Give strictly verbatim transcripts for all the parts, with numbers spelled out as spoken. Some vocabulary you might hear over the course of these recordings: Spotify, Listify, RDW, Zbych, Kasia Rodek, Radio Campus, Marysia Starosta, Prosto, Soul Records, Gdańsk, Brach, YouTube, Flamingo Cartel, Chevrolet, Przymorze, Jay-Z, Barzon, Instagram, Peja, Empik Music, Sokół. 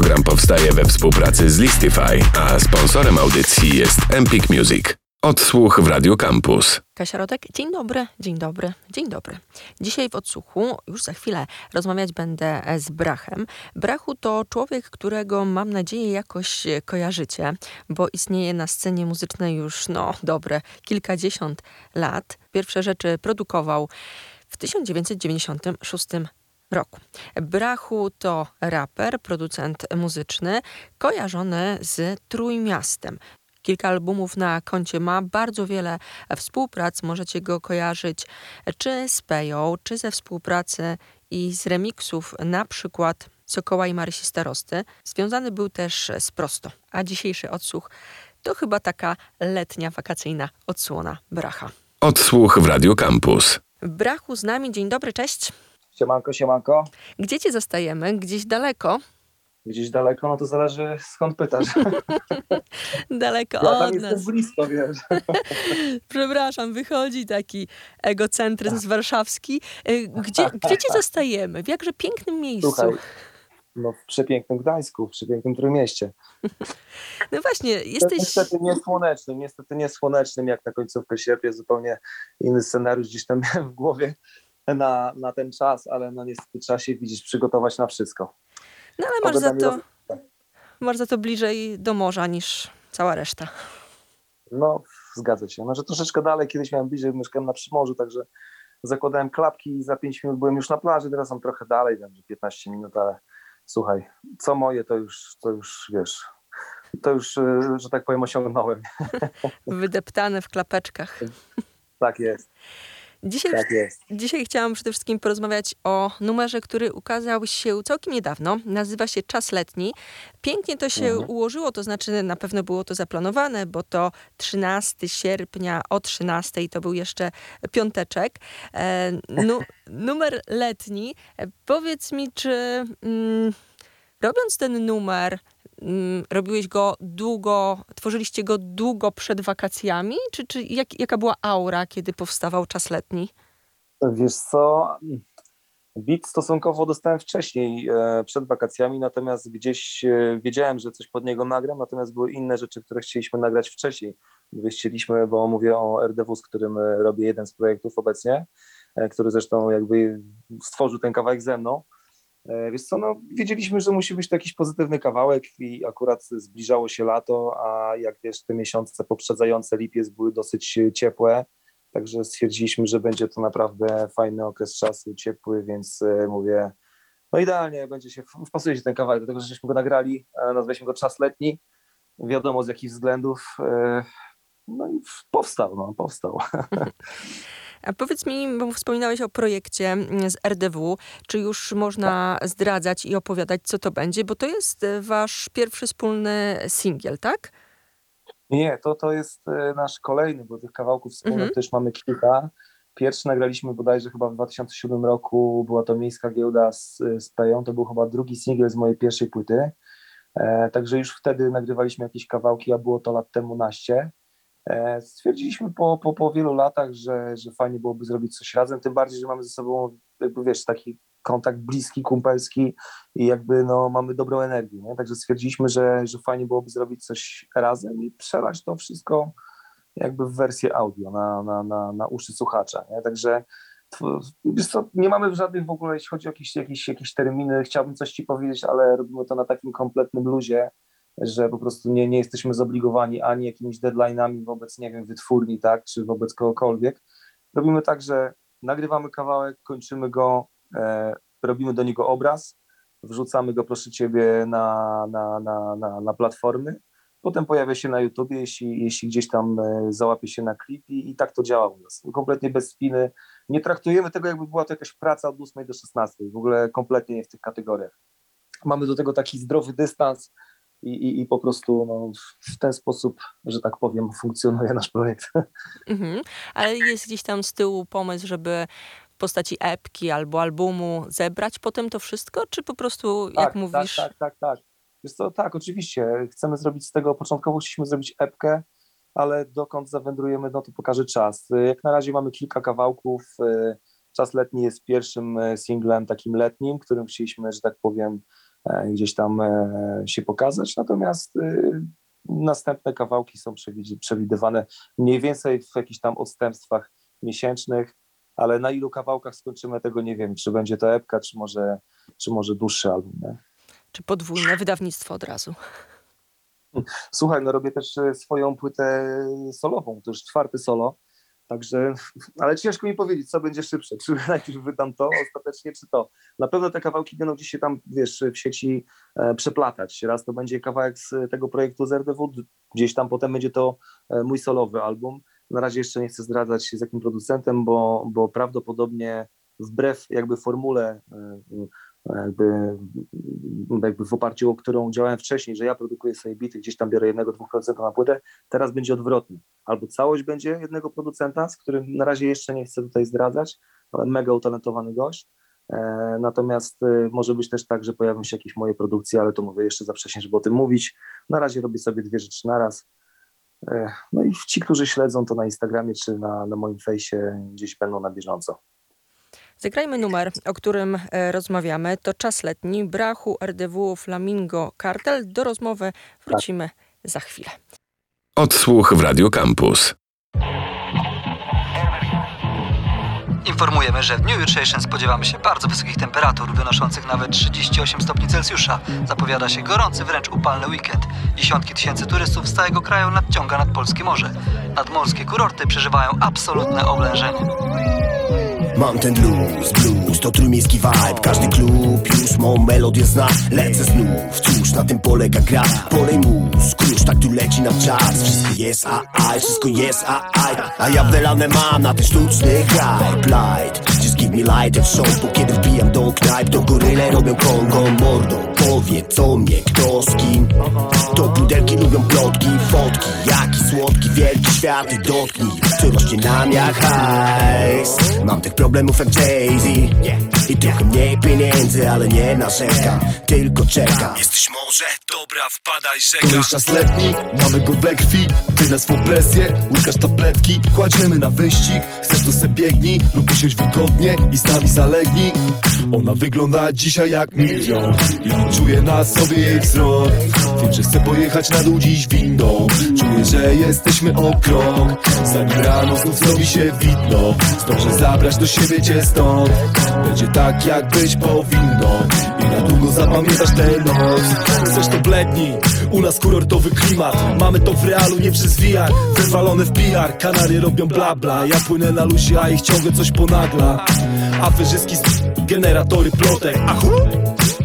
Program powstaje we współpracy z Listify, a sponsorem audycji jest Empik Music. Odsłuch w Radio Campus. Kasia Rodek, dzień dobry, dzień dobry, dzień dobry. Dzisiaj w Odsłuchu, już za chwilę, rozmawiać będę z Brachem. Brachu to człowiek, którego mam nadzieję jakoś kojarzycie, bo istnieje na scenie muzycznej już, no, dobre kilkadziesiąt lat. Pierwsze rzeczy produkował w tysiąc dziewięćset dziewięćdziesiątym szóstym roku. Brachu to raper, producent muzyczny, kojarzony z Trójmiastem. Kilka albumów na koncie ma, bardzo wiele współprac. Możecie go kojarzyć czy z Peją, czy ze współpracy i z remiksów, na przykład Sokoła i Marysi Starosty. Związany był też z Prosto. A dzisiejszy odsłuch to chyba taka letnia, wakacyjna odsłona Bracha. Odsłuch w Radio Campus. Brachu z nami. Dzień dobry, cześć. Siemanko, siemanko. Gdzie cię zastajemy? Gdzieś daleko? Gdzieś daleko, no to zależy skąd pytasz. Daleko ja od nas. Blisko, wiesz. Przepraszam, wychodzi taki egocentryzm tak. warszawski. Gdzie, tak, gdzie tak, cię tak. zastajemy? W jakże pięknym miejscu. Słuchaj, no w przepięknym Gdańsku, w przepięknym Trójmieście. No właśnie, jesteś... Niestety niesłonecznym, niestety niesłonecznym, jak na końcówkę sierpnia, zupełnie inny scenariusz gdzieś tam miałem w głowie na, na ten czas, ale no niestety trzeba się widzieć, przygotować na wszystko. No ale masz za, to, masz za to bliżej do morza niż cała reszta. No, zgadza się. Może troszeczkę dalej, kiedyś miałem bliżej, mieszkałem na Przymorzu, także zakładałem klapki i za pięć minut byłem już na plaży, teraz są trochę dalej, tam piętnaście minut, ale słuchaj, co moje, to już, to już wiesz, to już, że tak powiem, osiągnąłem. Wydeptany w klapeczkach. Tak jest. Dzisiaj, tak jest. Dzisiaj chciałam przede wszystkim porozmawiać o numerze, który ukazał się całkiem niedawno. Nazywa się Czas Letni. Pięknie to się mhm. ułożyło, to znaczy na pewno było to zaplanowane, bo to trzynastego sierpnia o trzynastej to był jeszcze piąteczek. E, nu, numer letni. Powiedz mi, czy mm, robiąc ten numer, mm, robiłeś go długo, tworzyliście go długo przed wakacjami? Czy, czy jak, jaka była aura, kiedy powstawał Czas Letni? Wiesz co, beat stosunkowo dostałem wcześniej, e, przed wakacjami, natomiast gdzieś e, wiedziałem, że coś pod niego nagram, natomiast były inne rzeczy, które chcieliśmy nagrać wcześniej. Mówię, chcieliśmy, bo mówię o R D W, z którym robię jeden z projektów obecnie, e, który zresztą jakby stworzył ten kawałek ze mną. Wiesz co, no wiedzieliśmy, że musi być to jakiś pozytywny kawałek i akurat zbliżało się lato, a jak wiesz, te miesiące poprzedzające lipiec były dosyć ciepłe, także stwierdziliśmy, że będzie to naprawdę fajny okres czasu, ciepły, więc mówię, no idealnie, będzie się, wpasuje się ten kawałek, dlatego że żeśmy go nagrali, nazwaliśmy go Czas Letni, wiadomo z jakich względów, no i powstał, no powstał. A powiedz mi, bo wspominałeś o projekcie z R D W, czy już można tak. zdradzać i opowiadać, co to będzie? Bo to jest wasz pierwszy wspólny singiel, tak? Nie, to, to jest nasz kolejny, bo tych kawałków wspólnych mhm. też mamy kilka. Pierwszy nagraliśmy bodajże chyba w dwa tysiące siódmym roku, była to Miejska Giełda z, z Peją, to był chyba drugi singiel z mojej pierwszej płyty. E, także już wtedy nagrywaliśmy jakieś kawałki, a było to lat temu naście. Stwierdziliśmy po, po, po wielu latach, że, że fajnie byłoby zrobić coś razem, tym bardziej, że mamy ze sobą jakby, wiesz, taki kontakt bliski, kumpelski i jakby no, mamy dobrą energię, nie? Także stwierdziliśmy, że, że fajnie byłoby zrobić coś razem i przelać to wszystko jakby w wersję audio na, na, na, na uszy słuchacza, nie? Także wiesz co, nie mamy żadnych w ogóle, jeśli chodzi o jakieś, jakieś, jakieś terminy, chciałbym coś ci powiedzieć, ale robimy to na takim kompletnym luzie, że po prostu nie, nie jesteśmy zobligowani ani jakimiś deadline'ami wobec, nie wiem, wytwórni, tak, czy wobec kogokolwiek. Robimy tak, że nagrywamy kawałek, kończymy go, e, robimy do niego obraz, wrzucamy go, proszę Ciebie, na, na, na, na, na platformy, potem pojawia się na YouTubie, jeśli, jeśli gdzieś tam załapie się na klip i, i tak to działa u nas. Kompletnie bez spiny. Nie traktujemy tego, jakby była to jakaś praca od ósmej do szesnastej, w ogóle kompletnie nie w tych kategoriach. Mamy do tego taki zdrowy dystans, I, i, i po prostu no, w ten sposób, że tak powiem, funkcjonuje nasz projekt. Mhm. Ale jest gdzieś tam z tyłu pomysł, żeby w postaci epki albo albumu zebrać potem to wszystko, czy po prostu tak, jak mówisz? Tak, tak, tak, tak. Wiesz co, tak, oczywiście. Chcemy zrobić z tego, początkowo chcieliśmy zrobić epkę, ale dokąd zawędrujemy, no to pokaże czas. Jak na razie mamy kilka kawałków. Czas Letni jest pierwszym singlem takim letnim, którym chcieliśmy, że tak powiem, gdzieś tam się pokazać, natomiast następne kawałki są przewidywane mniej więcej w jakichś tam odstępstwach miesięcznych, ale na ilu kawałkach skończymy, tego nie wiem, czy będzie to epka, czy może, czy może dłuższy album. Nie? Czy podwójne wydawnictwo od razu? Słuchaj, no robię też swoją płytę solową, to już czwarte solo, także, ale ciężko mi powiedzieć, co będzie szybsze, czy najpierw wydam to ostatecznie, czy to. Na pewno te kawałki będą gdzieś się tam, wiesz, w sieci e, przeplatać. Raz to będzie kawałek z tego projektu z R D W, gdzieś tam potem będzie to e, mój solowy album. Na razie jeszcze nie chcę zdradzać się z jakim producentem, bo, bo prawdopodobnie wbrew jakby formule, jakby, jakby w oparciu o którą działałem wcześniej, że ja produkuję sobie bity, gdzieś tam biorę jednego, dwóch producenta na płytę, teraz będzie odwrotnie. Albo całość będzie jednego producenta, z którym na razie jeszcze nie chcę tutaj zdradzać, ale mega utalentowany gość. Natomiast może być też tak, że pojawią się jakieś moje produkcje, ale to mówię jeszcze za wcześnie, żeby o tym mówić. Na razie robię sobie dwie rzeczy naraz. No i ci, którzy śledzą to na Instagramie czy na, na moim fejsie, gdzieś będą na bieżąco. Zagrajmy numer, o którym rozmawiamy. To Czas letni Brachu, R D W, Flamingo Cartel. Do rozmowy wrócimy tak za chwilę. Odsłuch w Radio Campus. Informujemy, że w dniu jutrzejszym spodziewamy się bardzo wysokich temperatur, wynoszących nawet trzydzieści osiem stopni Celsjusza. Zapowiada się gorący, wręcz upalny weekend. Dziesiątki tysięcy turystów z całego kraju nadciąga nad polskie morze. Nadmorskie kurorty przeżywają absolutne oblężenie. Mam ten blues, blues, to trójmiejski vibe. Każdy klub już mą melodię zna. Lecę znów, cóż na tym polega gra. Polej mózg, już tak tu leci nam czas. Wszystko jest a aj, wszystko jest a aj. A ja wylane mam na ten sztuczny kraj. Blight, just give me light and show. Bo kiedy wbijam do knajp, to goryle robią kongo mordą. Powie co mnie kto z kim. To pudelki lubią plotki, fotki. Jaki słodki, wielki świat i dotknij. Co rośnie nam jak hajs. Mam tych problemów jak Jay-Z i trochę mniej pieniędzy, ale nie narzekam, tylko czekam. Jesteś może? Dobra, wpadaj, rzeka. To jest czas letni, mamy go we krwi. Ty nas w opresję, łykasz tabletki. Kładziemy na wyścig, chcesz to se biegnij lub usiąść wygodnie i z nami zalegnij. Ona wygląda dzisiaj jak milion i czuję na sobie jej wzrok. Wiem, że chcę pojechać na dół dziś windą. Czuję, że jesteśmy o krok. Zanim rano znów zrobi się widno, zdążę zabrać do siebie cię stąd. Będzie tak, jak być powinno i na długo zapamiętasz tę noc. Chcesz to bledni, u nas kurortowy klimat. Mamy to w realu, nie przez V R. Wywalone w P R, Kanary robią bla bla. Ja płynę na luzie, a ich ciągle coś ponagla. Aferzyski z generatory plotek. Achu!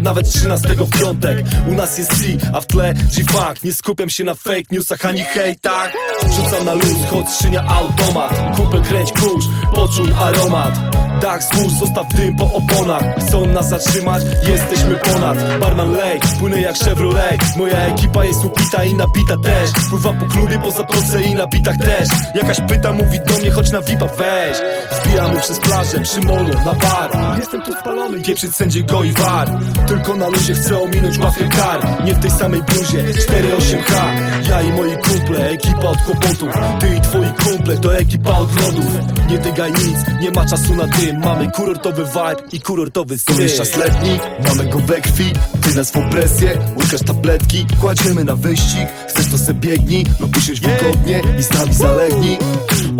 Nawet trzynastego w piątek. U nas jest C, a w tle G-Fuck. Nie skupiam się na fake newsach ani hejtach. Rzucam na luz, choć szynia automat. Kupę kręć kurz, poczuj aromat. Dach z gór, zostaw dym po oponach. Chcą nas zatrzymać, jesteśmy ponad. Barman lej, płynę jak Chevrolet. Moja ekipa jest upita i napita też. Pływam po klubie, poza Polsce i na bitach też. Jakaś pyta, mówi do mnie, choć na V I P-a weź. Zbijamy przez plażę, przy molu, na bar. Jestem tu spalony, pieprzyć sędzie go i war. Tylko na luzie chcę ominąć mafię kar. Nie w tej samej bluzie, cztery osiem H. Ja i moi kumple, ekipa od kłopotów. Ty i twoi kumple, to ekipa od lodów. Nie dygaj nic, nie ma czasu na dym. Mamy kurortowy vibe i kurortowy styl. To jest czas letni, mamy go we krwi. Ty nas w opresję, łykasz tabletki. Kładziemy na wyścig, chcesz to se biegnij lub usiąść wygodnie i z nami zalegnij.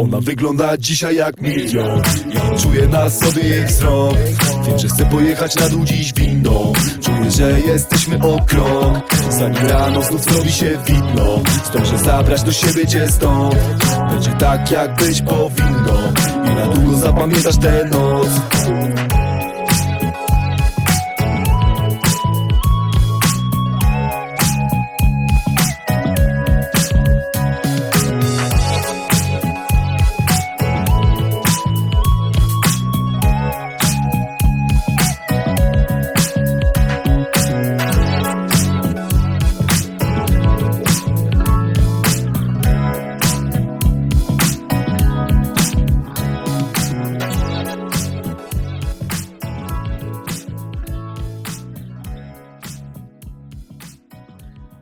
Ona wygląda dzisiaj jak milion i czuję na sobie jej wzrok. Wiem, że chcę pojechać na dół dziś windą. Czuję, że jesteśmy o krok. Zanim rano znów zrobi się widno, zdążę zabrać do siebie cię stąd. Będzie tak, jak być powinno i na długo zapamiętasz tę noc.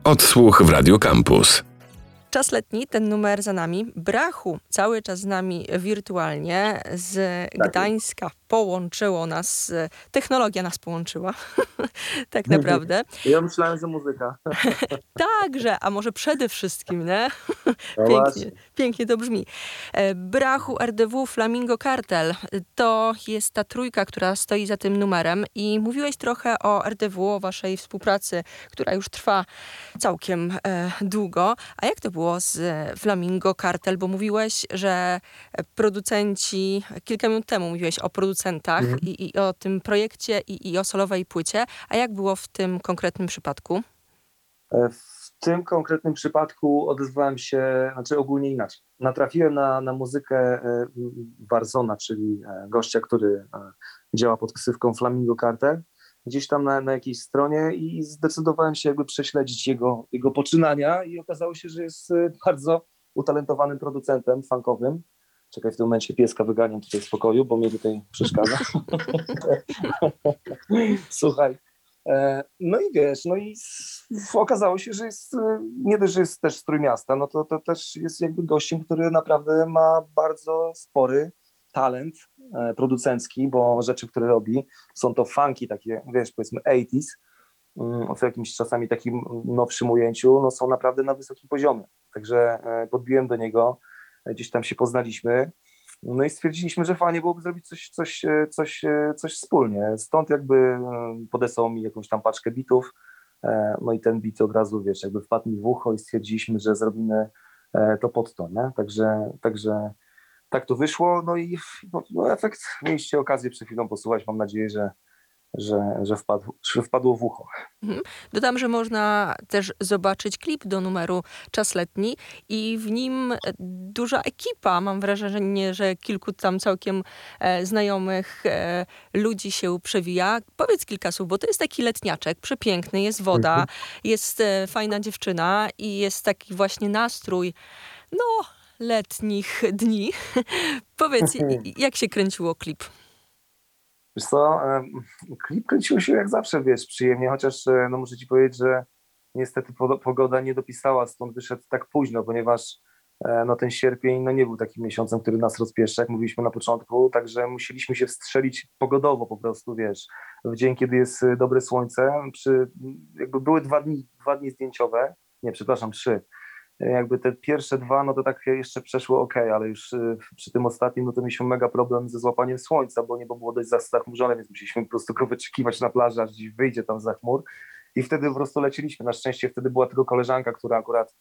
Odsłuch w Radio Campus. Czas letni, ten numer za nami. Brachu, cały czas z nami wirtualnie z Gdańska. połączyło nas, technologia nas połączyła, tak naprawdę. Ja myślałem, że muzyka. Także, a może przede wszystkim, nie? Pięknie, pięknie to brzmi. Brachu, R D W, Flamingo Cartel, to jest ta trójka, która stoi za tym numerem i mówiłeś trochę o R D W, o waszej współpracy, która już trwa całkiem e, długo. A jak to było z Flamingo Cartel? Bo mówiłeś, że producenci, kilka minut temu mówiłeś o producentach mhm. i, i o tym projekcie i, i o solowej płycie. A jak było w tym konkretnym przypadku? W tym konkretnym przypadku odezwałem się, znaczy ogólnie inaczej. Natrafiłem na, na muzykę Barzona, czyli gościa, który działa pod ksywką Flamingo Cartel, gdzieś tam na, na jakiejś stronie i zdecydowałem się jakby prześledzić jego, jego poczynania i okazało się, że jest bardzo utalentowanym producentem funkowym. Czekaj, w tym momencie pieska wyganiam tutaj z pokoju, bo mnie tutaj przeszkadza. Słuchaj. No i wiesz, no i okazało się, że jest, nie dość, że jest też z Trójmiasta, no to, to też jest jakby gościem, który naprawdę ma bardzo spory talent producencki, bo rzeczy, które robi, są to funki takie, wiesz, powiedzmy osiemdziesiąte, w jakimś czasami takim nowszym ujęciu, no są naprawdę na wysokim poziomie. Także podbiłem do niego, gdzieś tam się poznaliśmy, no i stwierdziliśmy, że fajnie byłoby zrobić coś, coś, coś, coś wspólnie. Stąd jakby podesłał mi jakąś tam paczkę bitów, no i ten bit od razu, wiesz, jakby wpadł mi w ucho i stwierdziliśmy, że zrobimy to pod to, nie? Także, także tak to wyszło, no i no, efekt mieliście okazję przed chwilą posłuchać, mam nadzieję, że Że, że, wpadł, że wpadło w ucho. Dodam, że można też zobaczyć klip do numeru Czas letni i w nim duża ekipa, mam wrażenie, że kilku tam całkiem e, znajomych e, ludzi się przewija. Powiedz kilka słów, bo to jest taki letniaczek, przepiękny, jest woda, jest e, fajna dziewczyna i jest taki właśnie nastrój, no, letnich dni. Powiedz, jak się kręciło klip? Wiesz co, klip kręcił się jak zawsze, wiesz, przyjemnie, chociaż no muszę ci powiedzieć, że niestety pogoda nie dopisała, stąd wyszedł tak późno, ponieważ no ten sierpień no nie był takim miesiącem, który nas rozpieszcza, jak mówiliśmy na początku, także musieliśmy się wstrzelić pogodowo po prostu, wiesz, w dzień, kiedy jest dobre słońce, przy, jakby były dwa dni, dwa dni zdjęciowe, nie, przepraszam, trzy, jakby te pierwsze dwa, no to tak jeszcze przeszło ok, ale już przy tym ostatnim, no to mieliśmy mega problem ze złapaniem słońca, bo niebo było dość zachmurzone, więc musieliśmy po prostu go wyczekiwać na plaży, aż gdzieś wyjdzie tam za chmur i wtedy po prostu leciliśmy. Na szczęście wtedy była tylko koleżanka, która akurat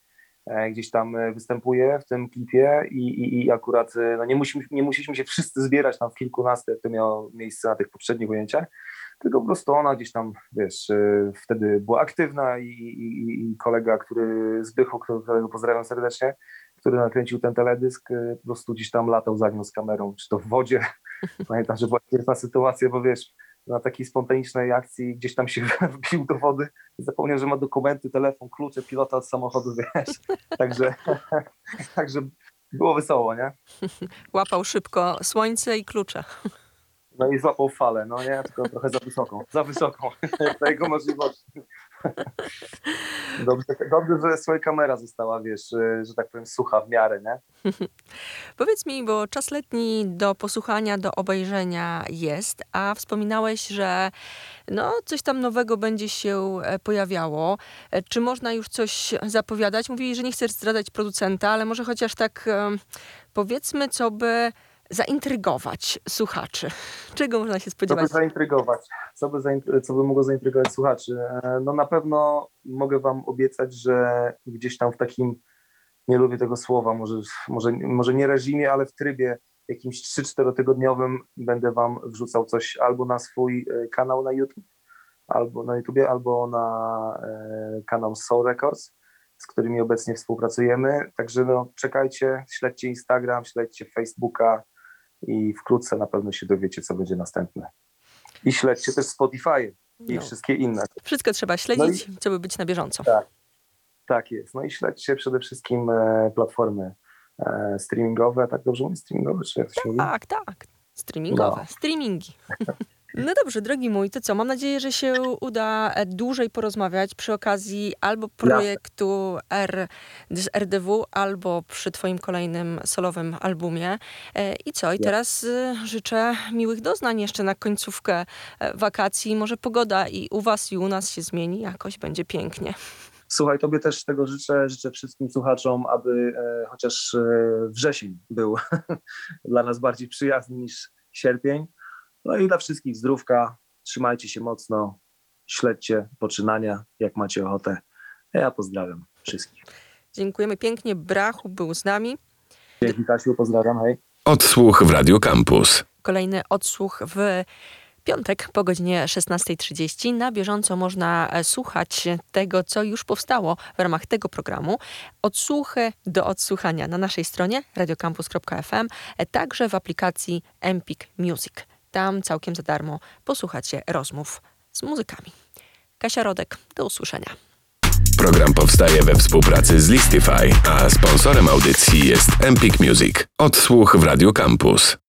gdzieś tam występuje w tym klipie i, i, i akurat no nie, musimy, nie musieliśmy się wszyscy zbierać tam w kilkunastu, jak to miało miejsce na tych poprzednich ujęciach, tylko po prostu ona gdzieś tam, wiesz, wtedy była aktywna i, i, i kolega, który Zbychu, którego pozdrawiam serdecznie, który nakręcił ten teledysk, po prostu gdzieś tam latał za nią z kamerą, czy to w wodzie. Pamiętam, że była ta sytuacja, bo wiesz, na takiej spontanicznej akcji gdzieś tam się wbił do wody i zapomniał, że ma dokumenty, telefon, klucze, pilota od samochodu, wiesz. Także, także było wesoło, nie? Łapał szybko słońce i klucze. No i złapał falę, no nie? Tylko trochę za wysoką. Za wysoką, za jego możliwości. Dobrze, dobrze, że swoja kamera została, wiesz, że tak powiem, sucha w miarę, nie? Powiedz mi, bo Czas letni do posłuchania, do obejrzenia jest, a wspominałeś, że no, coś tam nowego będzie się pojawiało. Czy można już coś zapowiadać? Mówili, że nie chcesz zdradzać producenta, ale może chociaż tak powiedzmy, co by zaintrygować słuchaczy? Czego można się spodziewać? Co by zaintrygować? Co by, zaintry- co by mogło zaintrygować słuchaczy? No na pewno mogę wam obiecać, że gdzieś tam w takim, nie lubię tego słowa, może, może, może nie reżimie, ale w trybie jakimś trzy-czterotygodniowym będę wam wrzucał coś albo na swój kanał na YouTube, albo na YouTubie, albo na kanał Soul Records, z którymi obecnie współpracujemy. Także no, czekajcie, śledźcie Instagram, śledźcie Facebooka i wkrótce na pewno się dowiecie, co będzie następne. I śledźcie też Spotify i no. wszystkie inne. Wszystko trzeba śledzić, no i, żeby być na bieżąco. Tak, tak jest. No i śledźcie przede wszystkim e, platformy e, streamingowe. Tak dobrze mówię? Streamingowe? Czy jak to się mówi? Tak, tak. Streamingowe. No. Streamingi. No dobrze, drogi mój, to co? Mam nadzieję, że się uda dłużej porozmawiać przy okazji albo projektu R, z R D W, albo przy twoim kolejnym solowym albumie. I co? I teraz życzę miłych doznań jeszcze na końcówkę wakacji. Może pogoda i u was, i u nas się zmieni, jakoś będzie pięknie. Słuchaj, tobie też tego życzę, życzę wszystkim słuchaczom, aby e, chociaż e, wrzesień był dla nas bardziej przyjazny niż sierpień. No i dla wszystkich zdrówka, trzymajcie się mocno, śledźcie poczynania, jak macie ochotę. Ja pozdrawiam wszystkich. Dziękujemy pięknie, Brachu był z nami. Dzięki, Kasiu, pozdrawiam, hej. Odsłuch w Radio Campus. Kolejny odsłuch w piątek po godzinie szesnasta trzydzieści. Na bieżąco można słuchać tego, co już powstało w ramach tego programu. Odsłuchy do odsłuchania na naszej stronie radiocampus kropka f m, także w aplikacji Empik Music. Tam całkiem za darmo posłuchacie rozmów z muzykami. Kasia Rodek, do usłyszenia. Program powstaje we współpracy z Listify, a sponsorem audycji jest Empik Music. Odsłuch w Radio Campus.